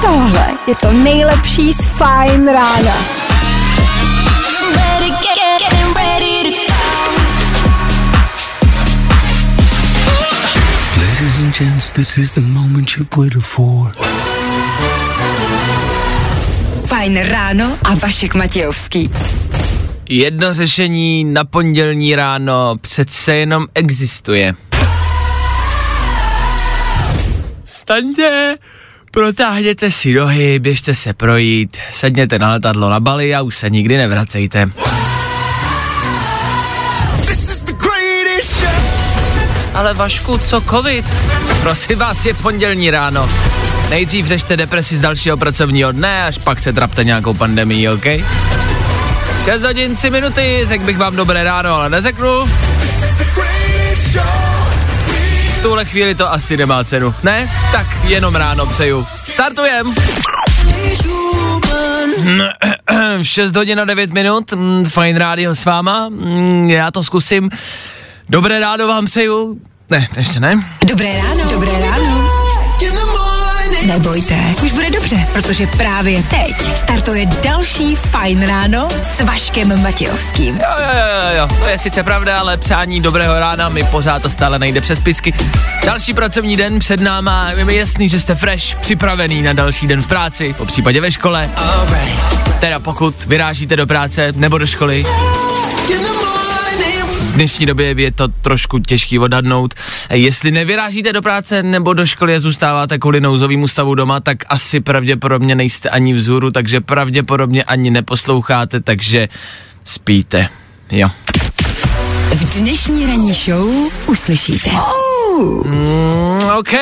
Tohle je to nejlepší z Fajn rána. Ladies and gents, this is the moment you've waited for. Fajn ráno a Vašek Matějovský. Jedno řešení na pondělní ráno přece jenom existuje. Staňte, protáhněte si nohy, běžte se projít, sedněte na letadlo na Bali a už se nikdy nevracejte. Ale Vašku, co covid? Prosím vás, je pondělní ráno. Nejdřív řešte depresi z dalšího pracovního dne, až pak se trapte nějakou pandemii, ok? 6 hodin, 3 minuty, řekl bych vám dobré ráno, ale neřeknu. V tuhle chvíli to asi nemá cenu, ne? Tak jenom ráno přeju. Startujem! 6 hodin a 9 minut, Fajn rádio s váma, já to zkusím. Dobré ráno vám přeju. Ne, ještě ne. Dobré ráno, dobré ráno. Nebojte, už bude dobře, protože právě teď startuje další Fajn ráno s Vaškem Matějovským. Jo, to je sice pravda, ale přání dobrého rána mi pořád a stále nejde přes pysky. Další pracovní den před náma, je jasný, že jste fresh, připravený na další den v práci, po případě ve škole. Teda pokud vyrážíte do práce nebo do školy. V dnešní době je to trošku těžký odhadnout. Jestli nevyrážíte do práce nebo do školy a zůstáváte kvůli nouzovému stavu doma, tak asi pravděpodobně nejste ani vzhůru, takže pravděpodobně ani neposloucháte, takže spíte. Jo. V dnešní ranní show uslyšíte. OK,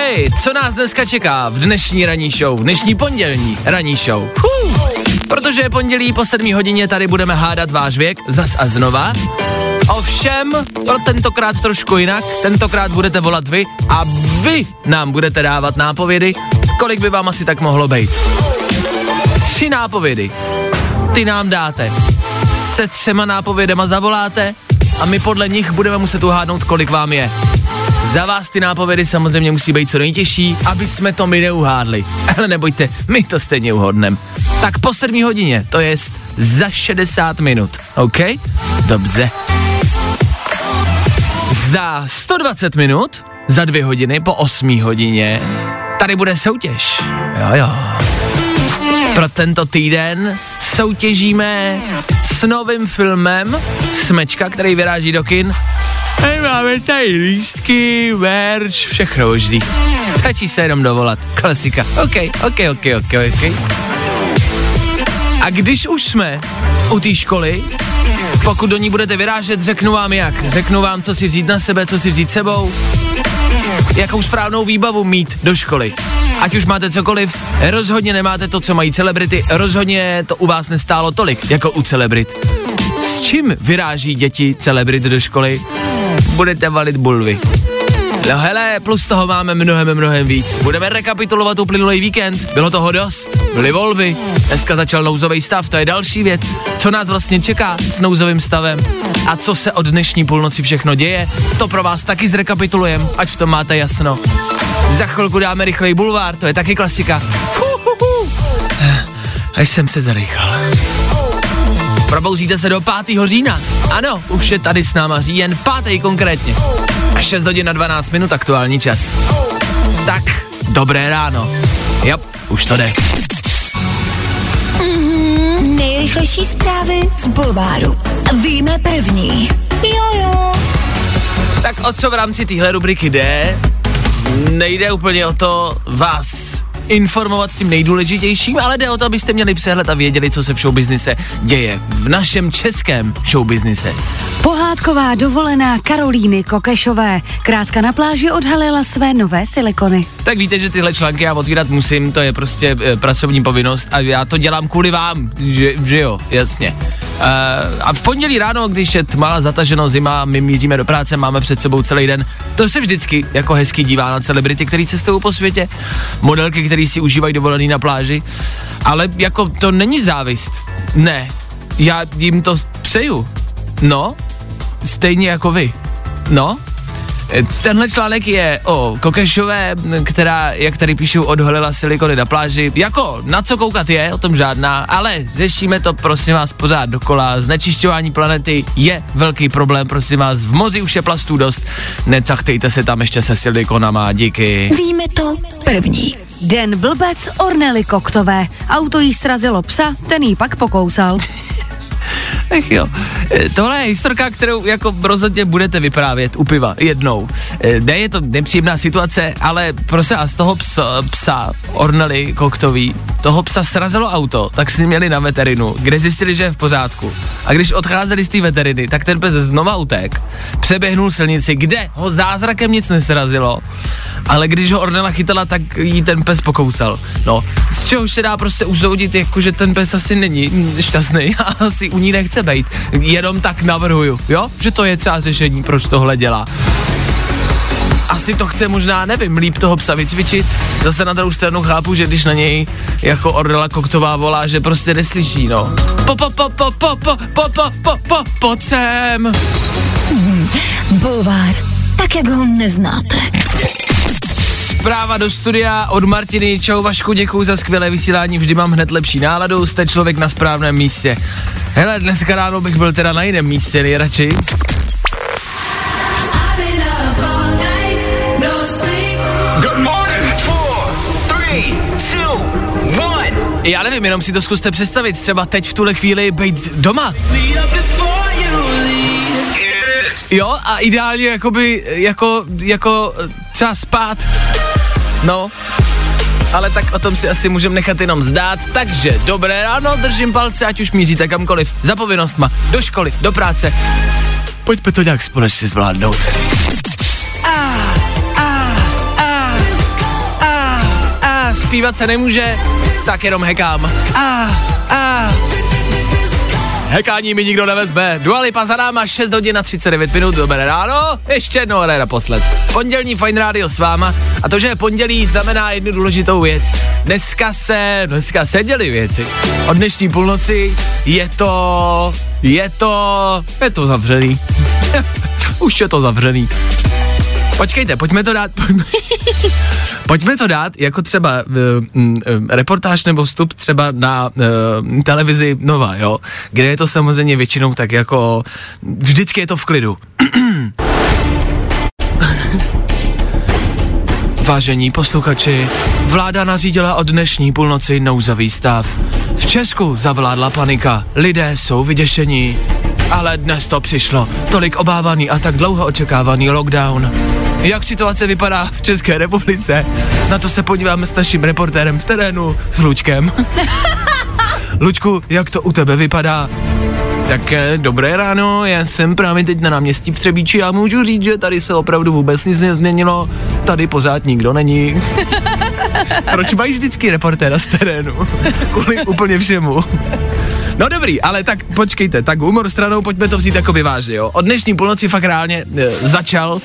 co nás dneska čeká v dnešní ranní show, v dnešní pondělní ranní show? Protože je pondělí po 7 hodině, tady budeme hádat váš věk zas a znova. Ovšem, pro tentokrát trošku jinak, tentokrát budete volat vy a vy nám budete dávat nápovědy, kolik by vám asi tak mohlo být. 3 nápovědy, ty nám dáte, se 3 nápovědama zavoláte a my podle nich budeme muset uhádnout, kolik vám je. Za vás ty nápovědy samozřejmě musí být co nejtěžší, aby jsme to my neuhádli. Ale nebojte, my to stejně uhodneme. Tak po 7 hodině, to jest za 60 minut, OK? Dobře. Za 120 minut, za 2 hodiny, po 8 hodině, tady bude soutěž. Jo. Pro tento týden soutěžíme s novým filmem Smečka, který vyráží do kin. A máme tady lístky, merch, všechno možný. Stačí se jenom dovolat. Klasika. OK. A když už jsme u té školy, pokud do ní budete vyrážet, řeknu vám jak. Řeknu vám, co si vzít na sebe, co si vzít sebou, jakou správnou výbavu mít do školy. Ať už máte cokoliv, rozhodně nemáte to, co mají celebrity, rozhodně to u vás nestálo tolik, jako u celebrit. S čím vyráží děti celebrit do školy? Budete valit bulvy. No hele, plus toho máme mnohem víc. Budeme rekapitulovat uplynulý víkend. Bylo toho dost, byly volby. Dneska začal nouzový stav, to je další věc. Co nás vlastně čeká s nouzovým stavem? A co se od dnešní půlnoci všechno děje? To pro vás taky zrekapitulujeme, ať v tom máte jasno. Za chvilku dáme rychlej bulvár, to je taky klasika. Až jsem se zarychal. Probouzíte se do 5. října. Ano, už je tady s náma říjen, 5. konkrétně. A 6 hodin a 12 minut aktuální čas. Tak, dobré ráno. Jop, už to jde. Nejrychlejší zprávy z bulváru. Víme první. Jojo. Tak o co v rámci téhle rubriky jde? Nejde úplně o to vás informovat tím nejdůležitějším, ale jde o to, abyste měli přehled a věděli, co se v showbiznise děje. V našem českém showbiznise. Pohádková dovolená Karolíny Kokešové. Kráska na pláži odhalila své nové silikony. Tak víte, že tyhle články já otvírat musím, to je prostě pracovní povinnost a já to dělám kvůli vám, že jo, jasně. A v pondělí ráno, když je tma, zataženo, zima, my míříme do práce, máme před sebou celý den. To se vždycky jako hezky dívá na celebrity, který cestují po světě, modelky, který si užívají dovolený na pláži, ale jako to není závist. Ne, já jim to přeju. No, stejně jako vy. No, Tenhle článek je o Kokešové, která, jak tady píšou, odholila silikony na pláži. Jako, na co koukat je, o tom žádná, ale řešíme to, prosím vás, pořád dokola. Znečišťování planety je velký problém, prosím vás, v moři už je plastů dost. Necachtejte se tam ještě se silikonama, díky. Víme to první. Den blbec Ornely Koktové. Auto jí srazilo psa, ten jí pak pokousal. Ach jo. Tohle je historka, kterou jako rozhodně budete vyprávět u piva jednou. Ne, je to nepříjemná situace, ale prosím vás, toho psa Ornely Koktový, toho psa srazilo auto, tak s ním jeli na veterinu, kde zjistili, že je v pořádku. A když odcházeli z té veteriny, tak ten pes znova utek, přeběhnul silnici, kde ho zázrakem nic nesrazilo, ale když ho Ornella chytala, tak jí ten pes pokousal. No, z čehož se dá prostě usoudit, jakože ten pes asi není šťastný a asi u ní nechce bejt. Jenom tak navrhuju, jo? Že to je třeba řešení, proč tohle dělá. Asi to chce možná, nevím, líp toho psa vycvičit. Zase na druhou stranu chápu, že když na něj jako Ornella Koktová volá, že prostě neslyší, no. Pojď sem. Bulvár, tak jak ho neznáte. Zpráva do studia od Martiny. Čau Vašku, děkuju za skvělé vysílání, vždy mám hned lepší náladu, jste člověk na správném místě. Hele, dneska ráno bych byl teda na jiném místě, nejradši. Já nevím, jenom si to zkuste představit, třeba teď v tuhle chvíli být doma. Jo, a ideálně jakoby, jako třeba spát, no, ale tak o tom si asi můžeme nechat jenom zdát, takže dobré ráno, držím palce, ať už míříte kamkoliv, za povinnostma, do školy, do práce, pojďme to nějak společně zvládnout. Zpívat se nemůže, tak jenom hekám. Hekání mi nikdo nevezme. Dua Lipa za náma, 6:39, dobré ráno, ještě jednou, ale naposled. Pondělní Fajn Rádio s váma a to, že je pondělí, znamená jednu důležitou věc. Dneska se děly věci. Od dnešní půlnoci je to zavřený. Už je to zavřený. Počkejte, pojďme to dát jako třeba reportáž nebo vstup třeba na televizi Nova, jo, kde je to samozřejmě většinou tak jako, vždycky je to v klidu. Vážení posluchači, vláda nařídila od dnešní půlnoci nouzový stav. V Česku zavládla panika, lidé jsou vyděšení, ale dnes to přišlo, tolik obávaný a tak dlouho očekávaný lockdown. Jak situace vypadá v České republice? Na to se podíváme s naším reportérem v terénu, s Luďkem. Luďku, jak to u tebe vypadá? Tak dobré ráno, já jsem právě teď na náměstí v Třebíči a můžu říct, že tady se opravdu vůbec nic nezměnilo, tady pořád nikdo není. Proč mají vždycky reportéra z terénu? Kvůli úplně všemu. No dobrý, ale tak počkejte, tak humor stranou, pojďme to vzít takový vážně, jo. Od dnešní půlnoci fakt reálně začal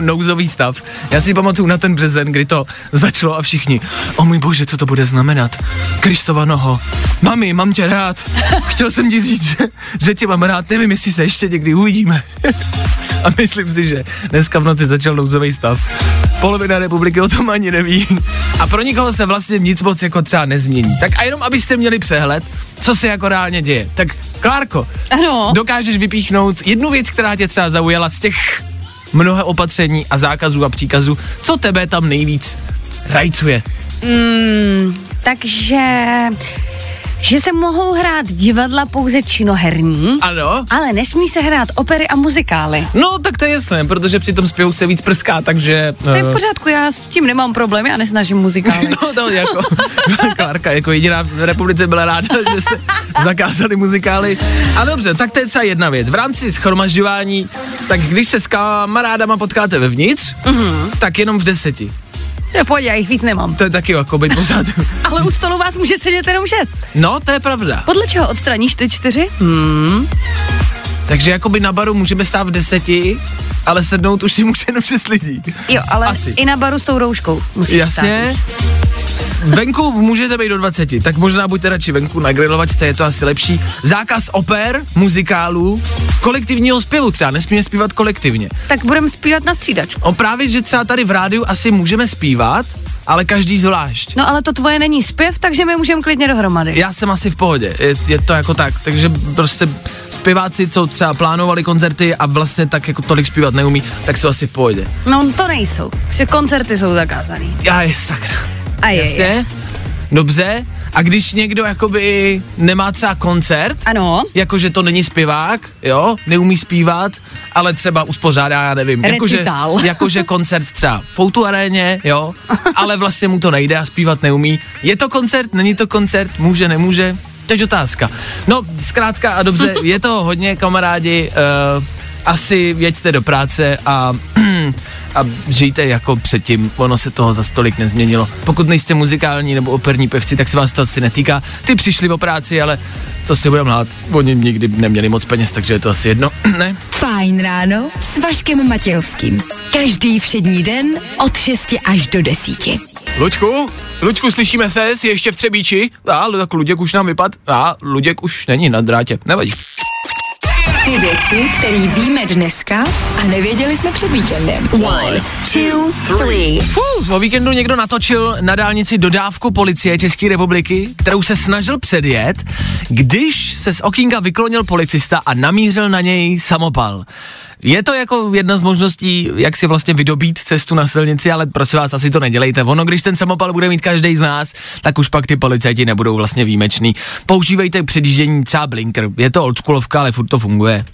nouzový stav. Já si pamatuju na ten březen, kdy to začalo a všichni, o můj bože, co to bude znamenat? Kristova noho, mami, mám tě rád, chtěl jsem ti říct, že tě mám rád, nevím, jestli se ještě někdy uvidíme. A myslím si, že dneska v noci začal nouzový stav. Polovina republiky o tom ani neví. A pro nikoho se vlastně nic moc jako třeba nezmění. Tak a jenom abyste měli přehled, co se jako reálně děje. Tak Klárko, ano. Dokážeš vypíchnout jednu věc, která tě třeba zaujala z těch mnoha opatření a zákazů a příkazů, co tebe tam nejvíc rajcuje? Takže se mohou hrát divadla pouze činoherní, ano, ale nesmí se hrát opery a muzikály. No, tak to je jasné, protože při tom zpěvu se víc prská, takže... To je v pořádku, já s tím nemám problémy a nesnažím muzikály. No, jako Klárka jako jediná v republice byla ráda, že se zakázaly muzikály. A dobře, tak to je třeba jedna věc. V rámci shromažďování, tak když se s kamarádama potkáte vevnitř, tak jenom v 10. Pojď, já jich víc nemám. To je taky jako být pořád. Ale u stolu vás může sedět jenom 6. No, to je pravda. Podle čeho odstraníš ty 4? Takže jakoby na baru můžeme stát v 10, ale sednout už si může jenom 6 lidí. Jo, ale asi. I na baru s tou rouškou musíš. Jasně. Stát. venku můžete být do 20, tak možná buďte radši venku na grilovačce, je to asi lepší. Zákaz oper, muzikálů, kolektivního zpěvu třeba, nesmíme zpívat kolektivně. Tak budeme zpívat na střídačku. O právě, že třeba tady v rádiu asi můžeme zpívat, ale každý zvlášť. No ale to tvoje není zpěv, takže my můžeme klidně dohromady. Já jsem asi v pohodě, je to jako tak, takže prostě zpěváci, co třeba plánovali koncerty a vlastně tak jako tolik zpívat neumí, tak jsou asi v pohodě. No to nejsou, protože koncerty jsou zakázaný. Já je sakra. A je. Dobře, a když někdo jakoby nemá třeba koncert, ano, jakože to není zpěvák, jo, neumí zpívat, ale třeba uspořádá, já nevím, jakože koncert třeba v Foutu aréně, jo, ale vlastně mu to nejde a zpívat neumí. Je to koncert, není to koncert, může, nemůže, to je otázka. No, zkrátka a dobře, je toho hodně, kamarádi, asi jeďte do práce a žijte jako předtím, ono se toho za stolik nezměnilo. Pokud nejste muzikální nebo operní pevci, tak se vás to asi netýká. Ty přišli o práci, ale co si budeme lhát, oni nikdy neměli moc peněz, takže je to asi jedno, ne? Fajn ráno s Vaškem Matějovským. Každý všední den od 6 až do 10. Luďku, slyšíme se, jsi ještě v Třebíči? Tak Luděk už nám vypadl. Luděk už není na drátě, nevadí. Tři věci, které víme dneska a nevěděli jsme před víkendem. 1, 2, 3. O víkendu někdo natočil na dálnici dodávku policie České republiky, kterou se snažil předjet, když se z okýnka vyklonil policista a namířil na něj samopal. Je to jako jedna z možností, jak si vlastně vydobít cestu na silnici, ale prosím vás, asi to nedělejte. Ono, když ten samopal bude mít každý z nás, tak už pak ty policajti nebudou vlastně výjimečný. Používejte předjíždění třeba blinker. Je to oldschoolovka, ale furt to funguje.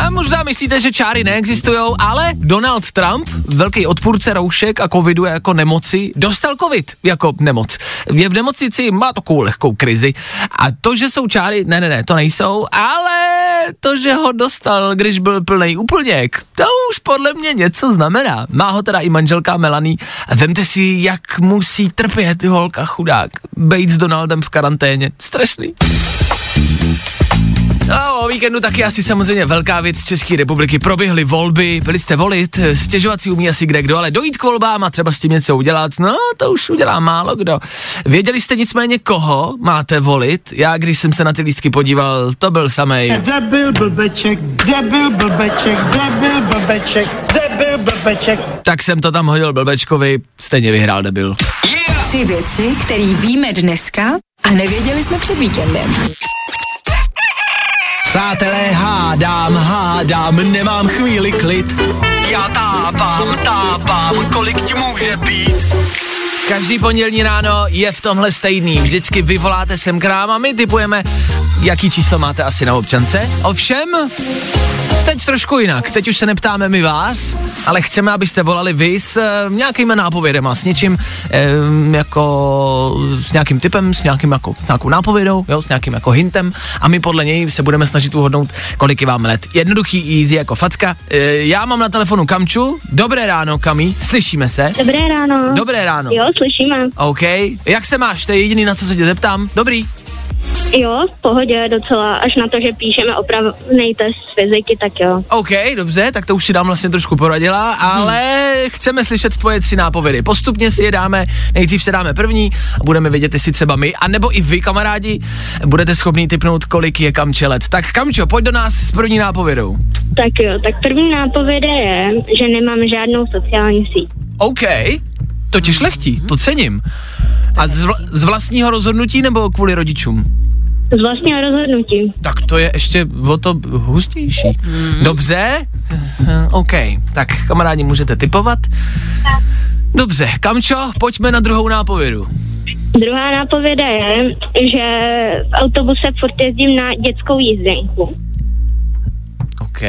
A možná myslíte, že čáry neexistujou, ale Donald Trump, velký odpůrce roušek a covidu jako nemoci, dostal covid jako nemoc. Je v nemocnici, má takovou lehkou krizi. A to, že jsou čáry, ne, to nejsou, ale to, že ho dostal, když byl plnej úplněk, to už podle mě něco znamená. Má ho teda i manželka Melanie. Vemte si, jak musí trpět holka chudák. Bejt s Donaldem v karanténě. Strašný. No, o víkendu taky asi samozřejmě velká věc z České republiky. Proběhly volby, byli jste volit, stěžovat si umí asi kdekdo, ale dojít k volbám a třeba s tím něco udělat, no to už udělá málo kdo. Věděli jste nicméně, koho máte volit? Já, když jsem se na ty lístky podíval, to byl samej. Debil blbeček, debil blbeček, debil blbeček, debil blbeček. Tak jsem to tam hodil blbečkovi, stejně vyhrál debil. Yeah! 3 věci, které víme dneska a nevěděli jsme před víkendem. Přátelé, hádám, nemám chvíli klid. Já tápám, kolik ti může být. Každý pondělní ráno je v tomhle stejný. Vždycky vyvoláte sem k nám a my tipujeme, jaký číslo máte asi na občance. Ovšem, teď trošku jinak. Teď už se neptáme my vás, ale chceme, abyste volali vy s nějakýma nápovědem a s něčím, jako s nějakým tipem, s nějakým jako, s nějakou nápovědou, jo, s nějakým jako hintem a my podle něj se budeme snažit uhodnout, kolik je vám let. Jednoduchý, easy jako facka. Já mám na telefonu Kamču. Dobré ráno, Kamí, slyšíme se. Dobré ráno. Jo, slyšíme. OK, jak se máš? To je jediný, na co se tě zeptám. Dobrý. Jo, v pohodě docela, až na to, že píšeme opravnej test z fyziky, tak jo. OK, dobře, tak to už si dám vlastně trošku poradila, ale chceme slyšet tvoje 3 nápovědy. Postupně si je dáme, nejdřív se dáme první a budeme vědět, jestli třeba my, anebo i vy, kamarádi, budete schopní tipnout, kolik je Kamče let. Tak Kamčo, pojď do nás s první nápovědou. Tak jo, tak první nápověda je, že nemám žádnou sociální síť. OK, to tě šlechtí, to cením. A z vlastního rozhodnutí nebo kvůli rodičům? Z vlastního rozhodnutí. Tak to je ještě o to hustější. Dobře, OK, tak kamarádi můžete tipovat. Dobře, Kamčo, pojďme na druhou nápovědu. Druhá nápověda je, že v autobuse furt jezdím na dětskou jízdenku. OK.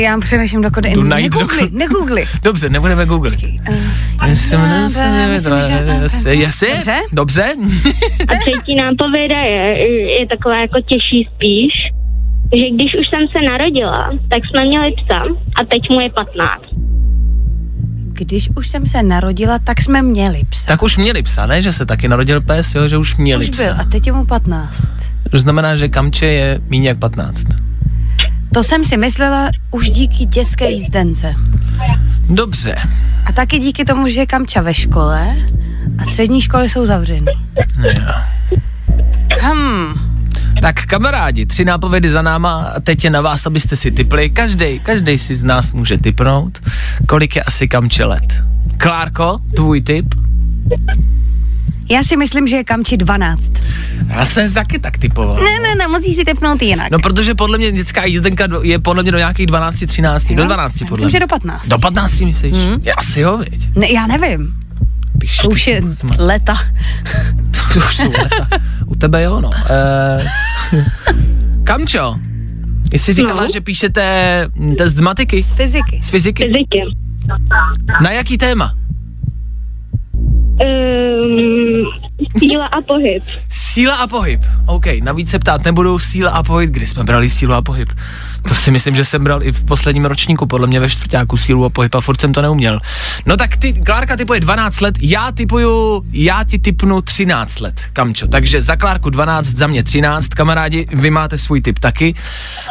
Já přemýšlím dokud jim. Negoogli. Dobře, nebudeme googlit. Dobře. A třetí nápověda je taková jako těžší spíš, že když už jsem se narodila, tak jsme měli psa a teď mu je 15. Když už jsem se narodila, tak jsme měli psa. Tak už měli psa, ne? Že se taky narodil pes, jo? Že už měli psa. Už byl a teď je mu 15. To znamená, že Kamče je míň jak 15. To jsem si myslela už díky dětské jízdence. Dobře, A taky díky tomu, že je Kamča ve škole a střední školy jsou zavřený. Tak kamarádi, 3 nápovědy za náma, teď je na vás, abyste si tipli. Každej si z nás může tipnout, kolik je asi Kamči let. Klárko, tvůj tip? Já si myslím, že je Kamči 12. Já jsem taky tak typoval. Ne, musíš si tipnout jinak. No, protože podle mě dětská jízdenka je podle mě do nějakých 12, 13, jo? Do 12 podle mě. Myslím, že do 15. Do 15 myslíš? Je asi jo, viď? Ne, já nevím. To už je leta. To už jsou leta. U tebe jo, no. Kamčo, jsi říkala, že píšete test z matiky? Z fyziky. Z fyziky? Fyziky. Na jaký téma? Síla a pohyb. Síla a pohyb. OK, navíc se ptát nebudou, síla a pohyb, kdy jsme brali sílu a pohyb. To si myslím, že jsem bral i v posledním ročníku, podle mě ve čtvrťáku sílu a pohyb a furt jsem to neuměl. No tak ty, Klárka typuje 12 let, já ti typnu 13 let, Kamčo. Takže za Klárku 12, za mě 13, kamarádi, vy máte svůj typ taky.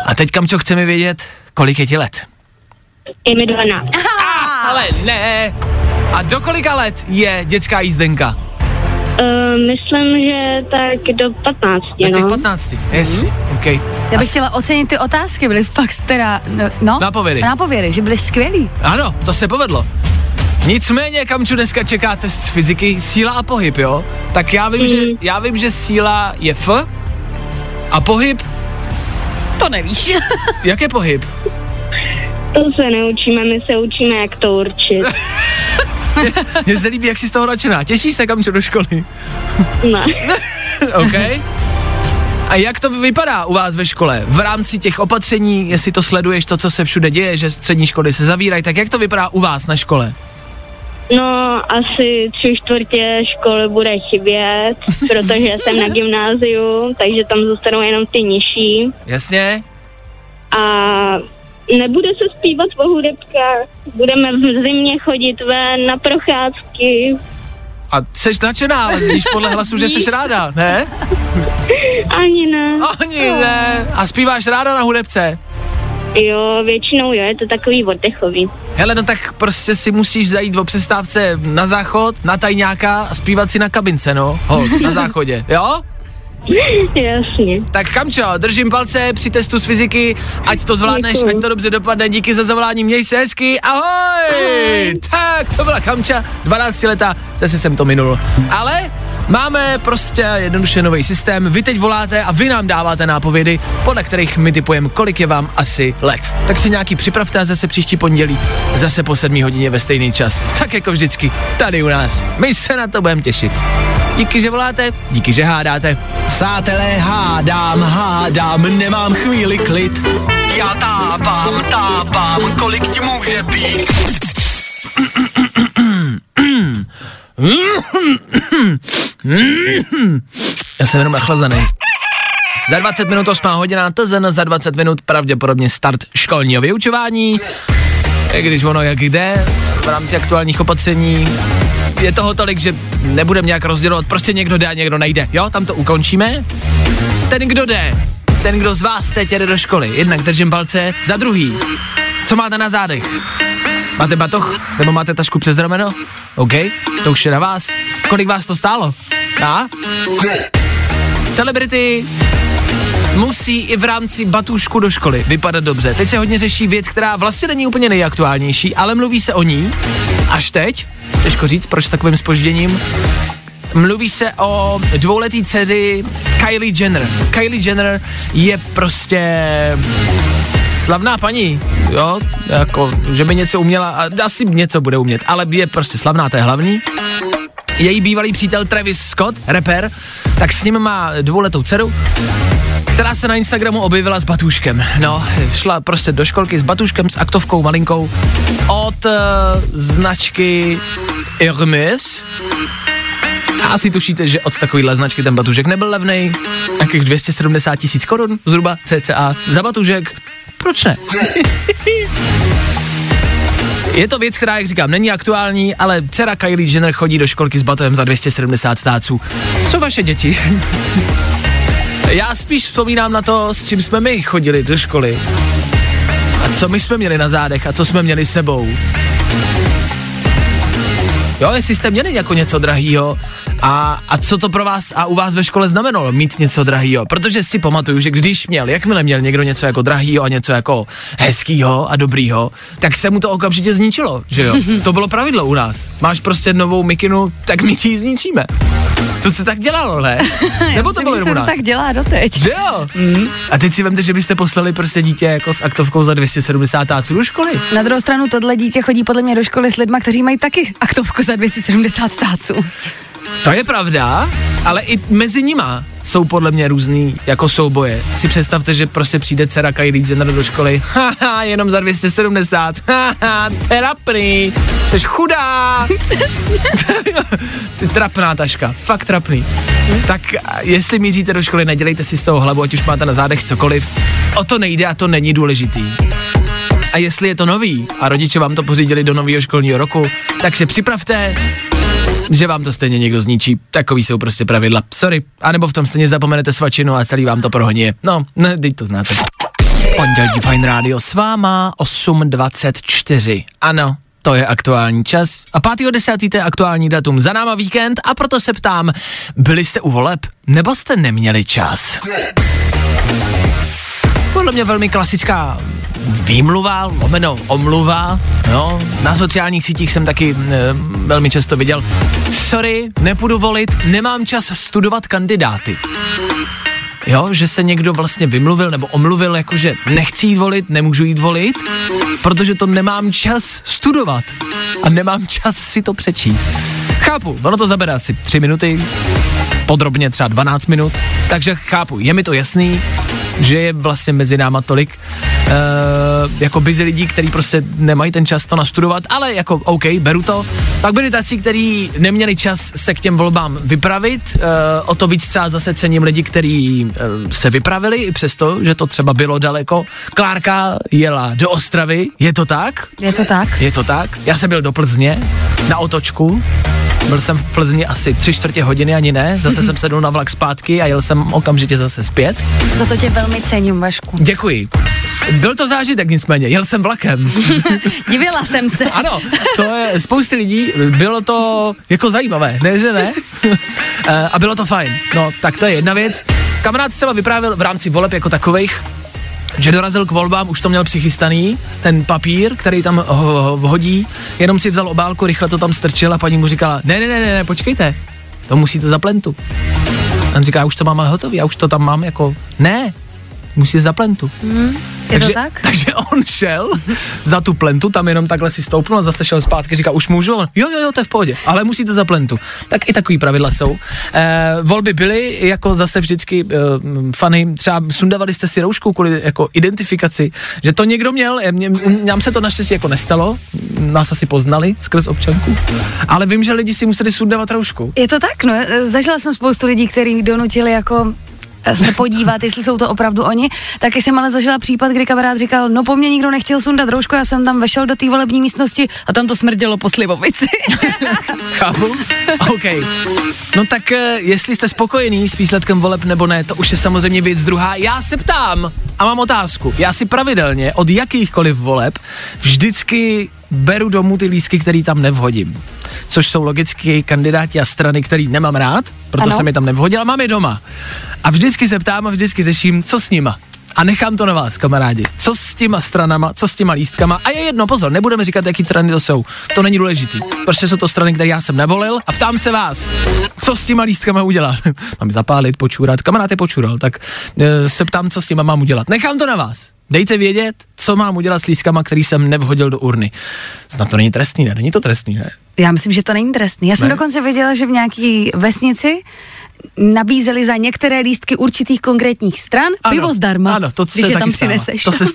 A teď, Kamčo, chceme vědět, kolik je ti let. Je mi 12. Ale ne. A do kolika let je dětská jízdenka? Myslím, že tak do 15. Do těch 15, yes, okay. Já bych chtěla ocenit ty otázky, byly fakt teda, no. Nápovědy, že byly skvělý. Ano, to se povedlo. Nicméně, Kamču, dneska čeká test z fyziky, síla a pohyb, jo? Tak já vím, že síla je F a pohyb? To nevíš. Jak je pohyb? To se neučíme, my se učíme, jak to určit. Mně se líbí, jak jsi z toho nadšená. Těšíš se, Kamčo, do školy? Ne. OK. A jak to vypadá u vás ve škole? V rámci těch opatření, jestli to sleduješ, to, co se všude děje, že střední školy se zavírají, tak jak to vypadá u vás na škole? No, asi 3/4 školy bude chybět, protože jsem na gymnáziu, takže tam zůstanou jenom ty nižší. Jasně. A nebude se zpívat po hudebkách, budeme v zimě chodit ven na procházky. A jsi nadšená, ale zvíš podle hlasu, že jsi ráda, ne? Ani ne. A zpíváš ráda na hudebce? Jo, většinou jo, je to takový oddechový. Hele, no tak prostě si musíš zajít o přestávce na záchod, na tajňáka a zpívat si na kabince, no, na záchodě, jo? Jasně. Tak, Kamčo, držím palce při testu z fyziky, ať to zvládneš, děkuju. Ať to dobře dopadne, díky za zavolání, měj se hezky, ahoj! Tak, to byla Kamča, 12 leta, zase jsem to minul. Ale máme prostě jednoduše nový systém, vy teď voláte a vy nám dáváte nápovědy, podle kterých my tipujeme, kolik je vám asi let. Tak si nějaký připravte a zase příští pondělí, zase po 7:00 ve stejný čas. Tak jako vždycky, tady u nás. My se na to budeme těšit. Díky, že voláte, díky, že hádáte. Přátelé, hádám, nemám chvíli klid. Já tápám, kolik ti může být. Já jsem jenom nachlazený. Za 20 minut 8:00, TZN, za 20 minut pravděpodobně start školního vyučování. I když ono jak jde, v rámci aktuálních opatření je toho tolik, že nebudeme nějak rozdělovat, prostě někdo jde a někdo nejde, jo, tam to ukončíme. Ten, kdo jde, ten, kdo z vás teď jede do školy, jednak držím palce, za druhý, co máte na zádech? Máte batoh? Nebo máte tašku přes rameno? OK, to už je na vás. Kolik vás to stálo? A? Celebrity musí i v rámci batůšku do školy vypadat dobře. Teď se hodně řeší věc, která vlastně není úplně nejaktuálnější, ale mluví se o ní až teď. Těžko říct, proč s takovým zpožděním. Mluví se o dvouletý dceři Kylie Jenner. Kylie Jenner je prostě slavná paní, jo, jako, že by něco uměla a asi něco bude umět, ale je prostě slavná, to je hlavní. Její bývalý přítel Travis Scott, rapper, tak s ním má dvouletou dceru, která se na Instagramu objevila s batůškem. No, šla prostě do školky s batůškem, s aktovkou malinkou od značky Hermès. A asi tušíte, že od takovýhle značky ten batůžek nebyl levnej, nějakých 270 000 korun zhruba cca za batůžek. Proč ne? Je to věc, která, jak říkám, není aktuální, ale dcera Kylie Jenner chodí do školky s batohem za 270 táců. Co vaše děti? Já spíš vzpomínám na to, s čím jsme my chodili do školy. A co my jsme měli na zádech a co jsme měli sebou. Jo, jestli jste měli jako něco drahýho a co to pro vás a u vás ve škole znamenalo mít něco drahýho, protože si pamatuju, že když jakmile měl někdo něco jako drahýho a něco jako hezkýho a dobrýho, tak se mu to okamžitě zničilo, že jo? To bylo pravidlo u nás. Máš prostě novou mikinu, tak my ti zničíme. To se tak dělalo, ne? Nebo to bylo jenom u nás? To tak dělá doteď. Že jo? Mm. A teď si vemte, že byste poslali prostě dítě jako s aktovkou za 270 táců do školy. Na druhou stranu tohle dítě chodí podle mě do školy s lidma, kteří mají taky aktovku za 270 táců. To je pravda, ale i mezi nima jsou podle mě různý jako souboje. Si představte, že prostě přijde dcera Kylie Jenner do školy. Haha, jenom za 270. Haha, terapný. Jseš chudá. Ty trapná taška, fakt trapný. Tak jestli míříte do školy, nedělejte si z toho hlavu, ať už máte na zádech cokoliv. O to nejde a to není důležitý. A jestli je to nový a rodiče vám to pořídili do nového školního roku, tak se připravte, že vám to stejně někdo zničí, takový jsou prostě pravidla, sorry, anebo v tom stejně zapomenete svačinu a celý vám to prohníje, no, ne, teď to znáte. Pondělí Fajn Rádio s váma, 8.24, ano, to je aktuální čas a 5.10. to je aktuální datum, za náma víkend a proto se ptám, byli jste u voleb, nebo jste neměli čas? Podle mě velmi klasická výmluva, lomeno omluva, no, na sociálních sítích jsem taky velmi často viděl, sorry, nepůjdu volit, nemám čas studovat kandidáty. Jo, že se někdo vlastně vymluvil nebo omluvil, jakože nechci jít volit, nemůžu jít volit, protože to nemám čas studovat a nemám čas si to přečíst. Chápu, ono to zabere asi 3 minuty, podrobně třeba 12 minut, takže chápu, je mi to jasný, že je vlastně mezi náma tolik jako busy lidí, kteří prostě nemají ten čas to nastudovat, ale jako OK, beru to. Pak byli tací, kteří neměli čas se k těm volbám vypravit, o to víc třeba zase cením lidi, kteří se vypravili, i přesto, že to třeba bylo daleko. Klárka jela do Ostravy, je to tak? Je to tak. Je to tak. Já jsem byl do Plzně, na otočku. Byl jsem v Plzni asi 3/4 hodiny, ani ne. Zase jsem sedl na vlak zpátky a jel jsem okamžitě zase zpět. Za to tě velmi cením, Vašku. Děkuji. Byl to zážitek nicméně, jel jsem vlakem. Divila jsem se. Ano, to je spousty lidí, bylo to jako zajímavé, ne, že ne? A bylo to fajn. No, tak to je jedna věc. Kamarád třeba vyprávěl v rámci voleb jako takovejch, že dorazil k volbám, už to měl přichystaný, ten papír, který tam hodí, jenom si vzal obálku, rychle to tam strčil a paní mu říkala, ne, počkejte, to musíte za plentu. A on říká, já už to mám ale hotový, já už to tam mám jako, ne, musíte za plentu. Takže on šel za tu plentu, tam jenom takhle si stoupnul a zase šel zpátky, říká, už můžu? Jo, to je v pohodě, ale musíte za plentu. Tak i takový pravidla jsou. Volby byly, jako zase vždycky fany, třeba sundavali jste si roušku kvůli jako identifikaci, že to někdo měl, nám se to naštěstí jako nestalo, nás asi poznali skrz občanku, ale vím, že lidi si museli sundavat roušku. Je to tak, no, zažila jsem spoustu lidí, kteří donutili jako se podívat, jestli jsou to opravdu oni. Taky jsem ale zažila případ, kdy kamarád říkal, no po mně nikdo nechtěl sundat roušku, já jsem tam vešel do té volební místnosti a tam to smrdělo po slivovici. Chápu? OK. No tak jestli jste spokojený s výsledkem voleb nebo ne, to už je samozřejmě věc druhá. Já se ptám a mám otázku. Já si pravidelně od jakýchkoliv voleb vždycky beru domů ty lístky, který tam nevhodím. Což jsou logicky kandidáti a strany, který nemám rád, proto ano. Jsem je tam nevhodil, mám je doma. A vždycky se ptám a vždycky řeším, co s nima. A nechám to na vás, kamarádi. Co s těma stranama, co s těma lístkama. A je jedno, pozor, nebudeme říkat, jaký strany to jsou. To není důležitý. Prostě jsou to strany, které já jsem nevolil. A ptám se vás, co s těma lístkama udělat. Mám zapálit, počůrat. Kamarád je počůral, tak se ptám, co s těma mám udělat. Nechám to na vás. Dejte vědět, co mám udělat s lístkama, který jsem nevhodil do urny. Snad to není trestný, ne? Není to trestný, ne? Já myslím, že to není trestný. Já jsem dokonce věděla, že v nějaký vesnici nabízeli za některé lístky určitých konkrétních stran, ano, pivo zdarma, ano, to když je tam přineseš. To se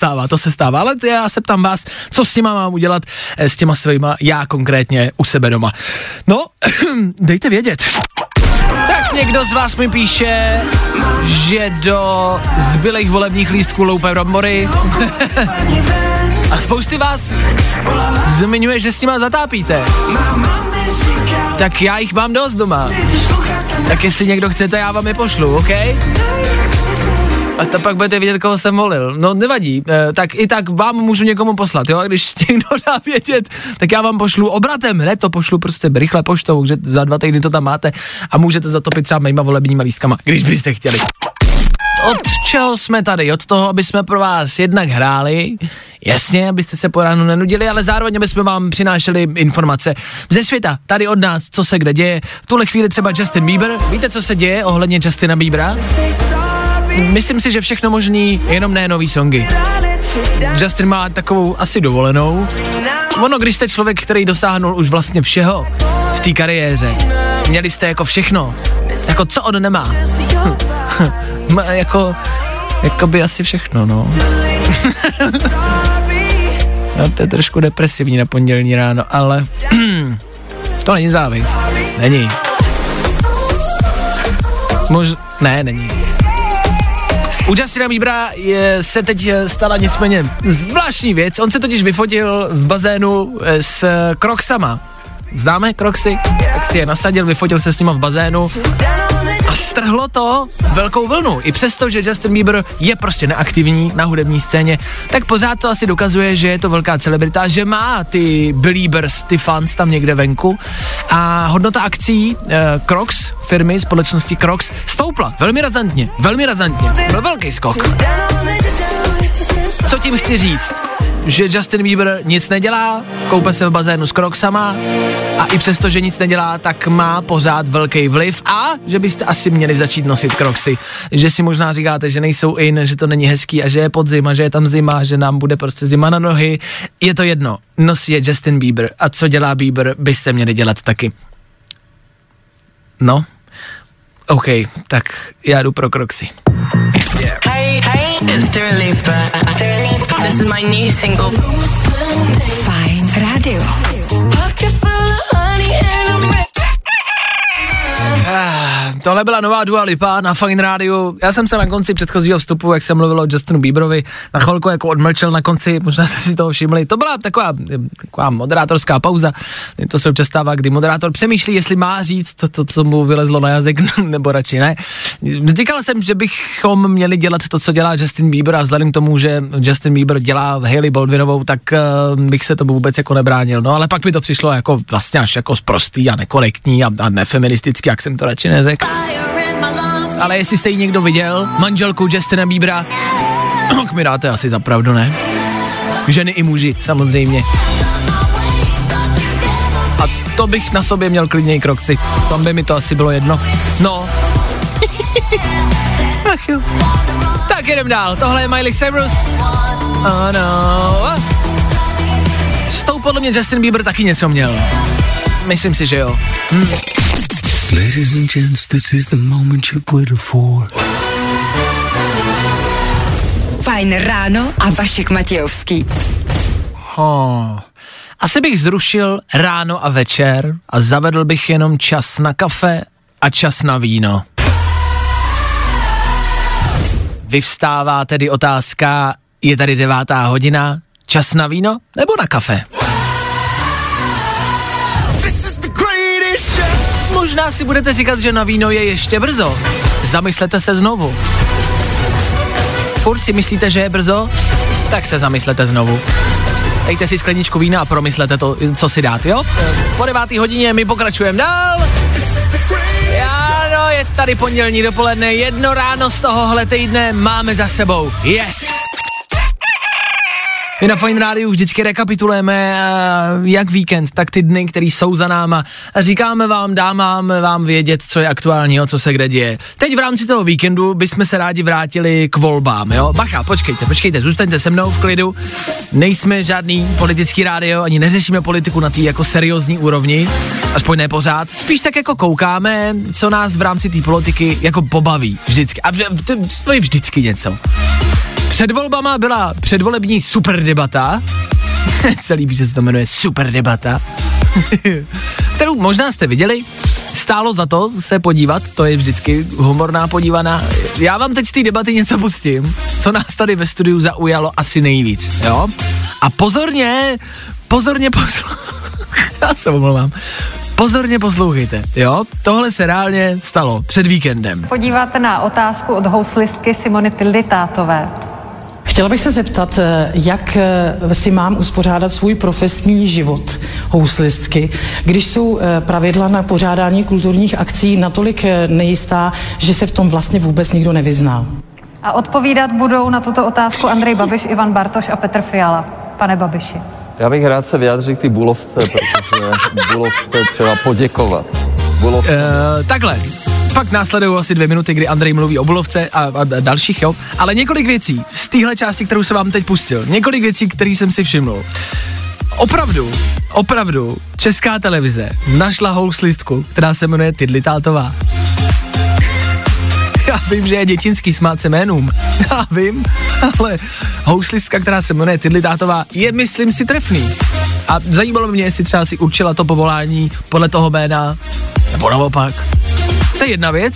stává, ale já se ptám vás, co s těma mám udělat, s těma svýma, já konkrétně u sebe doma. No, dejte vědět. Tak někdo z vás mi píše, že do zbylých volebních lístků loupe brambory. A spousty vás zmiňuje, že s nima zatápíte. Tak já jich mám dost doma. Tak jestli někdo chcete, já vám je pošlu, OK? A to pak budete vidět, koho jsem volil. No nevadí, tak i tak vám můžu někomu poslat, jo? A když někdo dá vědět, tak já vám pošlu obratem, ne, to pošlu prostě rychle poštou, že za 2 týdny to tam máte a můžete zatopit třeba mýma volebníma lístkama, když byste chtěli. Od čeho jsme tady? Od toho, aby jsme pro vás jednak hráli, jasně, abyste se po ránu nenudili, ale zároveň, aby jsme vám přinášeli informace ze světa, tady od nás, co se kde děje. V tuhle chvíli třeba Justin Bieber. Víte, co se děje ohledně Justina Biebera? Myslím si, že všechno možný, jenom ne nový songy. Justin má takovou asi dovolenou. Ono, když jste člověk, který dosáhnul už vlastně všeho v té kariéře, měli jste jako všechno, jako co on nemá. Jako by asi všechno, no. No, to je trošku depresivní na pondělní ráno, ale to není závist. Není. Není. U Justina Biebera se teď stala nicméně zvláštní věc. On se totiž vyfotil v bazénu s Crocsama. Známe Crocsy? Tak si je nasadil, vyfotil se s nima v bazénu. A strhlo to velkou vlnu. I přesto, že Justin Bieber je prostě neaktivní na hudební scéně, tak pořád to asi dokazuje, že je to velká celebrita, že má ty Beliebers, ty fans tam někde venku. A hodnota akcí Crocs, firmy, společnosti Crocs, stoupla velmi razantně. Byl velký skok. Co tím chci říct? Že Justin Bieber nic nedělá, koupe se v bazénu s Crocsama a i přesto, že nic nedělá, tak má pořád velký vliv a že byste asi měli začít nosit Crocsy. Že si možná říkáte, že nejsou in, že to není hezký a že je podzim a že je tam zima, že nám bude prostě zima na nohy. Je to jedno, nosí je Justin Bieber a co dělá Bieber, byste měli dělat taky. No, OK, tak já jdu pro Crocsy. Hey, it's Dua Lipa. This is my new single. Fajn Radio. Tohle byla nová Dua Lipa na Fajn Rádiu. Já jsem se na konci předchozího vstupu, jak jsem mluvil o Justinu Bieberovi, na chvilku jako odmlčel na konci, možná jste si toho všimli. To byla taková moderátorská pauza. To se občas stává, kdy moderátor přemýšlí, jestli má říct to, co mu vylezlo na jazyk, nebo radši ne. Říkal jsem, že bychom měli dělat to, co dělá Justin Bieber, a vzhledem k tomu, že Justin Bieber dělá Hailey Baldwinovou, tak bych se tomu vůbec jako nebránil. No, ale pak mi to přišlo jako vlastně až jako sprostý a nekorektní a nefeministický, jak jsem to radši neřekl. Ale jestli jste ji někdo viděl, manželku Justina Biebera, tak mi dáte asi za pravdu, ne? Ženy i muži, samozřejmě. A to bych na sobě měl klidněji Crocsy. Tam by mi to asi bylo jedno. No. Ach jo. Tak jdem dál. Tohle je Miley Cyrus. Oh no. S tou podle mě Justin Bieber taky něco měl. Myslím si, že jo. Ladies and gents, this is the moment you've waited for. Fajn ráno a Vašek Matějovský. Asi bych zrušil ráno a večer a zavedl bych jenom čas na kafe a čas na víno. Vyvstává tedy otázka, je tady 9:00, čas na víno nebo na kafe? Možná si budete říkat, že na víno je ještě brzo. Zamyslete se znovu. Furt si myslíte, že je brzo? Tak se zamyslete znovu. Dejte si skleničku vína a promyslete to, co si dát, jo? Po 9:00 my pokračujeme dál. Ano, je tady pondělní dopoledne, 1:00 z tohohle týdne máme za sebou. Yes! My na Fajn Rádiu vždycky rekapitulujeme jak víkend, tak ty dny, které jsou za náma. A říkáme vám, dáme vám vědět, co je aktuálního, co se kde děje. Teď v rámci toho víkendu bychom se rádi vrátili k volbám, jo? Bacha, počkejte, zůstaňte se mnou v klidu. Nejsme žádný politický rádio, ani neřešíme politiku na té jako seriózní úrovni, aspoň ne pořád. Spíš tak jako koukáme, co nás v rámci té politiky jako pobaví vždycky. A stojí vždycky něco. Před volbama byla předvolební superdebata, celý víc se to jmenuje superdebata, kterou možná jste viděli, stálo za to se podívat, to je vždycky humorná podívaná. Já vám teď z té debaty něco pustím, co nás tady ve studiu zaujalo asi nejvíc, jo? A pozorně, já se omlouvám, Pozorně poslouchejte, jo? Tohle se reálně stalo před víkendem. Podíváte na otázku od houslistky Simony Tilitátové. Chtěla bych se zeptat, jak si mám uspořádat svůj profesní život houslistky, když jsou pravidla na pořádání kulturních akcí natolik nejistá, že se v tom vlastně vůbec nikdo nevyzná. A odpovídat budou na tuto otázku Andrej Babiš, Ivan Bartoš a Petr Fiala. Pane Babiši. Já bych rád se vyjádřil k té Bulovce, protože Bulovce třeba poděkovat. Takhle. Pak následují asi 2 minuty, kdy Andrej mluví o Bulovce a dalších, jo. Ale několik věcí z téhle části, kterou jsem vám teď pustil. Několik věcí, které jsem si všiml. Opravdu, Česká televize našla houslistku, která se jmenuje Tilitátová. Já vím, že je dětinský smát se jménům. Já vím, ale houslistka, která se jmenuje Tilitátová, je, myslím si, trefný. A zajímalo mě, jestli třeba si určila to povolání podle toho jména, nebo naopak. To je jedna věc.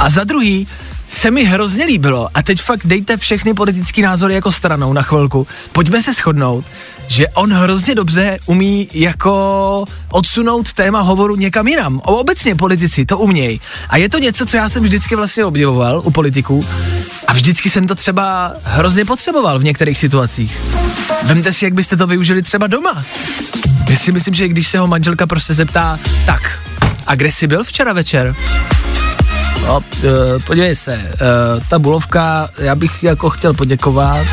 A za druhý, se mi hrozně líbilo, a teď fakt dejte všechny politické názory jako stranou na chvilku, pojďme se shodnout, že on hrozně dobře umí jako odsunout téma hovoru někam jinam. Obecně politici to umějí. A je to něco, co já jsem vždycky vlastně obdivoval u politiků a vždycky jsem to třeba hrozně potřeboval v některých situacích. Vemte si, jak byste to využili třeba doma. Já si myslím, že když se ho manželka prostě zeptá, tak, a kde jsi byl včera večer? No, podívej se, ta Bulovka, já bych jako chtěl poděkovat.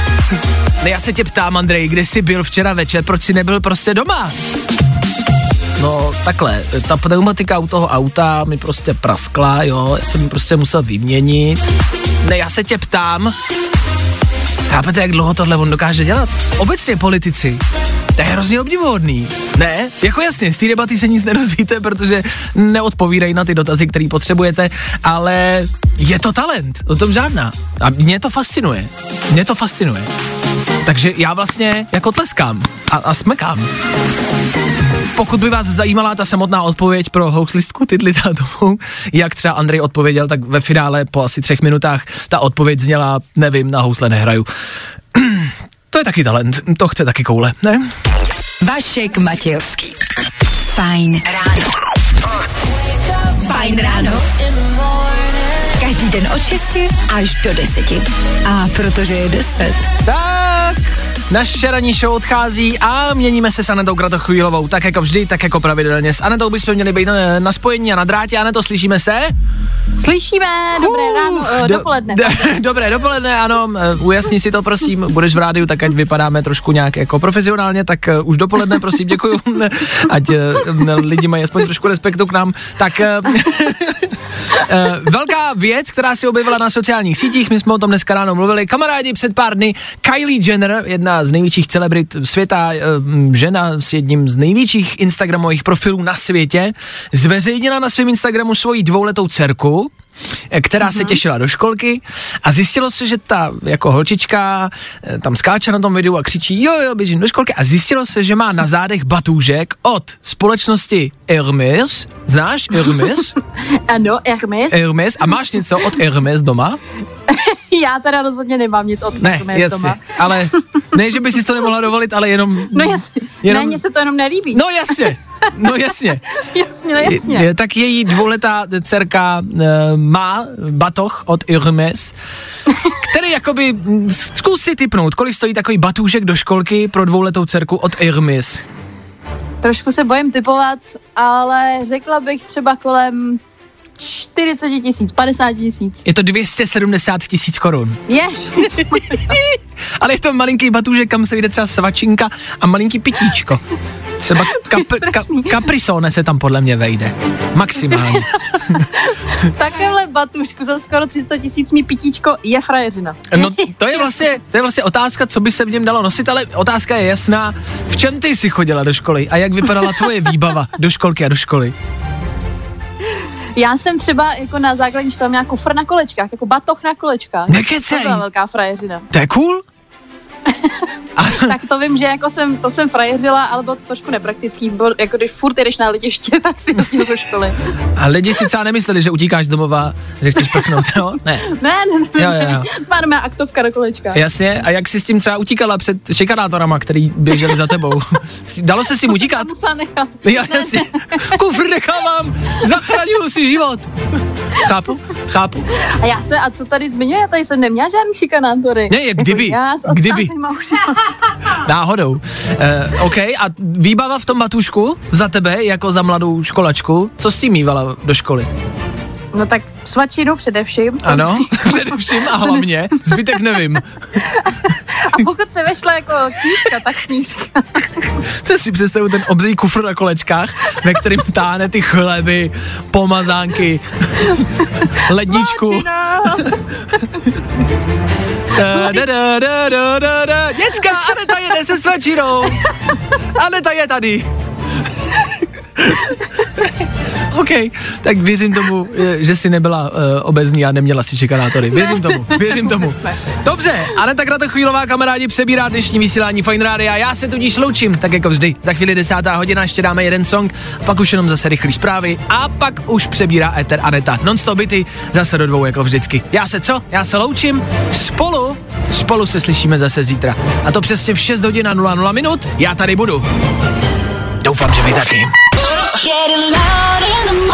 Ne, já se tě ptám, Andrej, kde jsi byl včera večer, proč jsi nebyl prostě doma? No, takhle, ta pneumatika u toho auta mi prostě praskla, jo, já jsem ji prostě musel vyměnit. Ne, já se tě ptám. Chápete, jak dlouho tohle on dokáže dělat? Obecně politici. To je hrozně obdivuhodný. Ne? Jako jasně, z té debaty se nic nerozvíte, protože neodpovídají na ty dotazy, které potřebujete, ale je to talent, o tom žádná. A mě to fascinuje. Takže já vlastně jako tleskám a smekám. Pokud by vás zajímala ta samotná odpověď pro houslistku Tilitátovou, jak třeba Andrej odpověděl, tak ve finále po asi 3 minutách ta odpověď zněla, nevím, na housle nehraju. To je taky talent, to chce taky koule, ne? Vašek Matějovský. Fajn ráno. Fajn ráno. Každý den od 6 až do 10. A protože je 10. Tak, naše ranní show odchází a měníme se s Anetou Kratochvílovou. Tak jako vždy, tak jako pravidelně. S Anetou bychom měli být na spojení a na drátě. Aneto, slyšíme se? Slyšíme, dobré ráno, dopoledne. Dobré dopoledne, ano, ujasni si to, prosím, budeš v rádiu, tak ať vypadáme trošku nějak jako profesionálně, tak už dopoledne, prosím, děkuju, ať lidi mají aspoň trošku respektu k nám. Tak velká věc, která se objevila na sociálních sítích, my jsme o tom dneska ráno mluvili, kamarádi, před pár dny Kylie Jenner, jedna z největších celebrit světa, žena s jedním z největších instagramových profilů na světě, zveřejnila na svém Instagramu svoji 2letou dcerku, která se těšila do školky a zjistilo se, že ta jako holčička tam skáče na tom videu a křičí jo, běžím do školky a zjistilo se, že má na zádech batůžek od společnosti Hermès. Znáš Hermès? Ano, Hermès. A máš něco od Hermès doma? Já teda rozhodně nemám nic od Hermès doma. Ale ne, že by si to nemohla dovolit, ale jenom... No jasně, jenom... mně se to jenom nelíbí. No jasně. Jasně. Tak její 2letá dcerka má batoh od Hermès, který jakoby, zkus si tipnout, kolik stojí takový batůžek do školky pro 2letou dcerku od Hermès. Trošku se bojím tipovat, ale řekla bych třeba kolem 40 000, 50 000. Je to 270 000 korun. Ale je to malinký batůžek, kam se jde třeba svačinka a malinký pitíčko. Třeba kaprisone se tam podle mě vejde. Maximálně. Takovéhle batušku za skoro 300 000 mi pitíčko je frajeřina. No to je vlastně otázka, co by se v něm dalo nosit, ale otázka je jasná. V čem ty jsi chodila do školy a jak vypadala tvoje výbava do školky a do školy? Já jsem třeba jako na základní škole měla kufr na kolečkách, jako batoh na kolečkách. Nekecej. To byla velká frajeřina. To je cool. A tak to vím, že jako jsem frajeřila, ale bylo to trošku nepraktický, bylo, jako když furt jdeš na letiště, tak si hodil do školy. A lidi si třeba nemysleli, že utíkáš z domova, že chceš prchnout, jo? Ne. Ne. Pármá aktovka do kolečka. Jasně, a jak jsi s tím třeba utíkala před šikanátorama, který běželi za tebou? Dalo se s tím utíkat? Musela nechat. Jo, jasně. Kufr nechávám, zachránil si život. Chápu. A já se, a co tady zmiňuje, já tady jsem neměla žádný šikanátory. Ne, je, kdyby. Jako kdyby. Náhodou. OK, a výbava v tom batušku za tebe, jako za mladou školačku, co s tím mívala do školy? No tak svačinu především. Ano, především a hlavně, zbytek nevím. A pokud se vešla jako knížka, tak knížka. To si představuji ten obří kufr na kolečkách, ve kterým táhne ty chleby, pomazánky, ledničku. Děcka, Aneta jede se svačinou. Aneta je tady. OK, tak věřím tomu, že jsi nebyla obezní a neměla si šikanátory. Věřím tomu. Dobře, Aneta Kratochvílová, kamarádi, přebírá dnešní vysílání Fajn Rádia. Já se tudíž loučím, tak jako vždy. Za chvíli 10:00, ještě dáme jeden song, pak už jenom zase rychlý zprávy a pak už přebírá éter Aneta. Non-stop bity, zase do 2 jako vždycky. Já se loučím, spolu se slyšíme zase zítra. A to přesně v 6:00, já tady budu. Doufám, že vy taky. Getting loud in the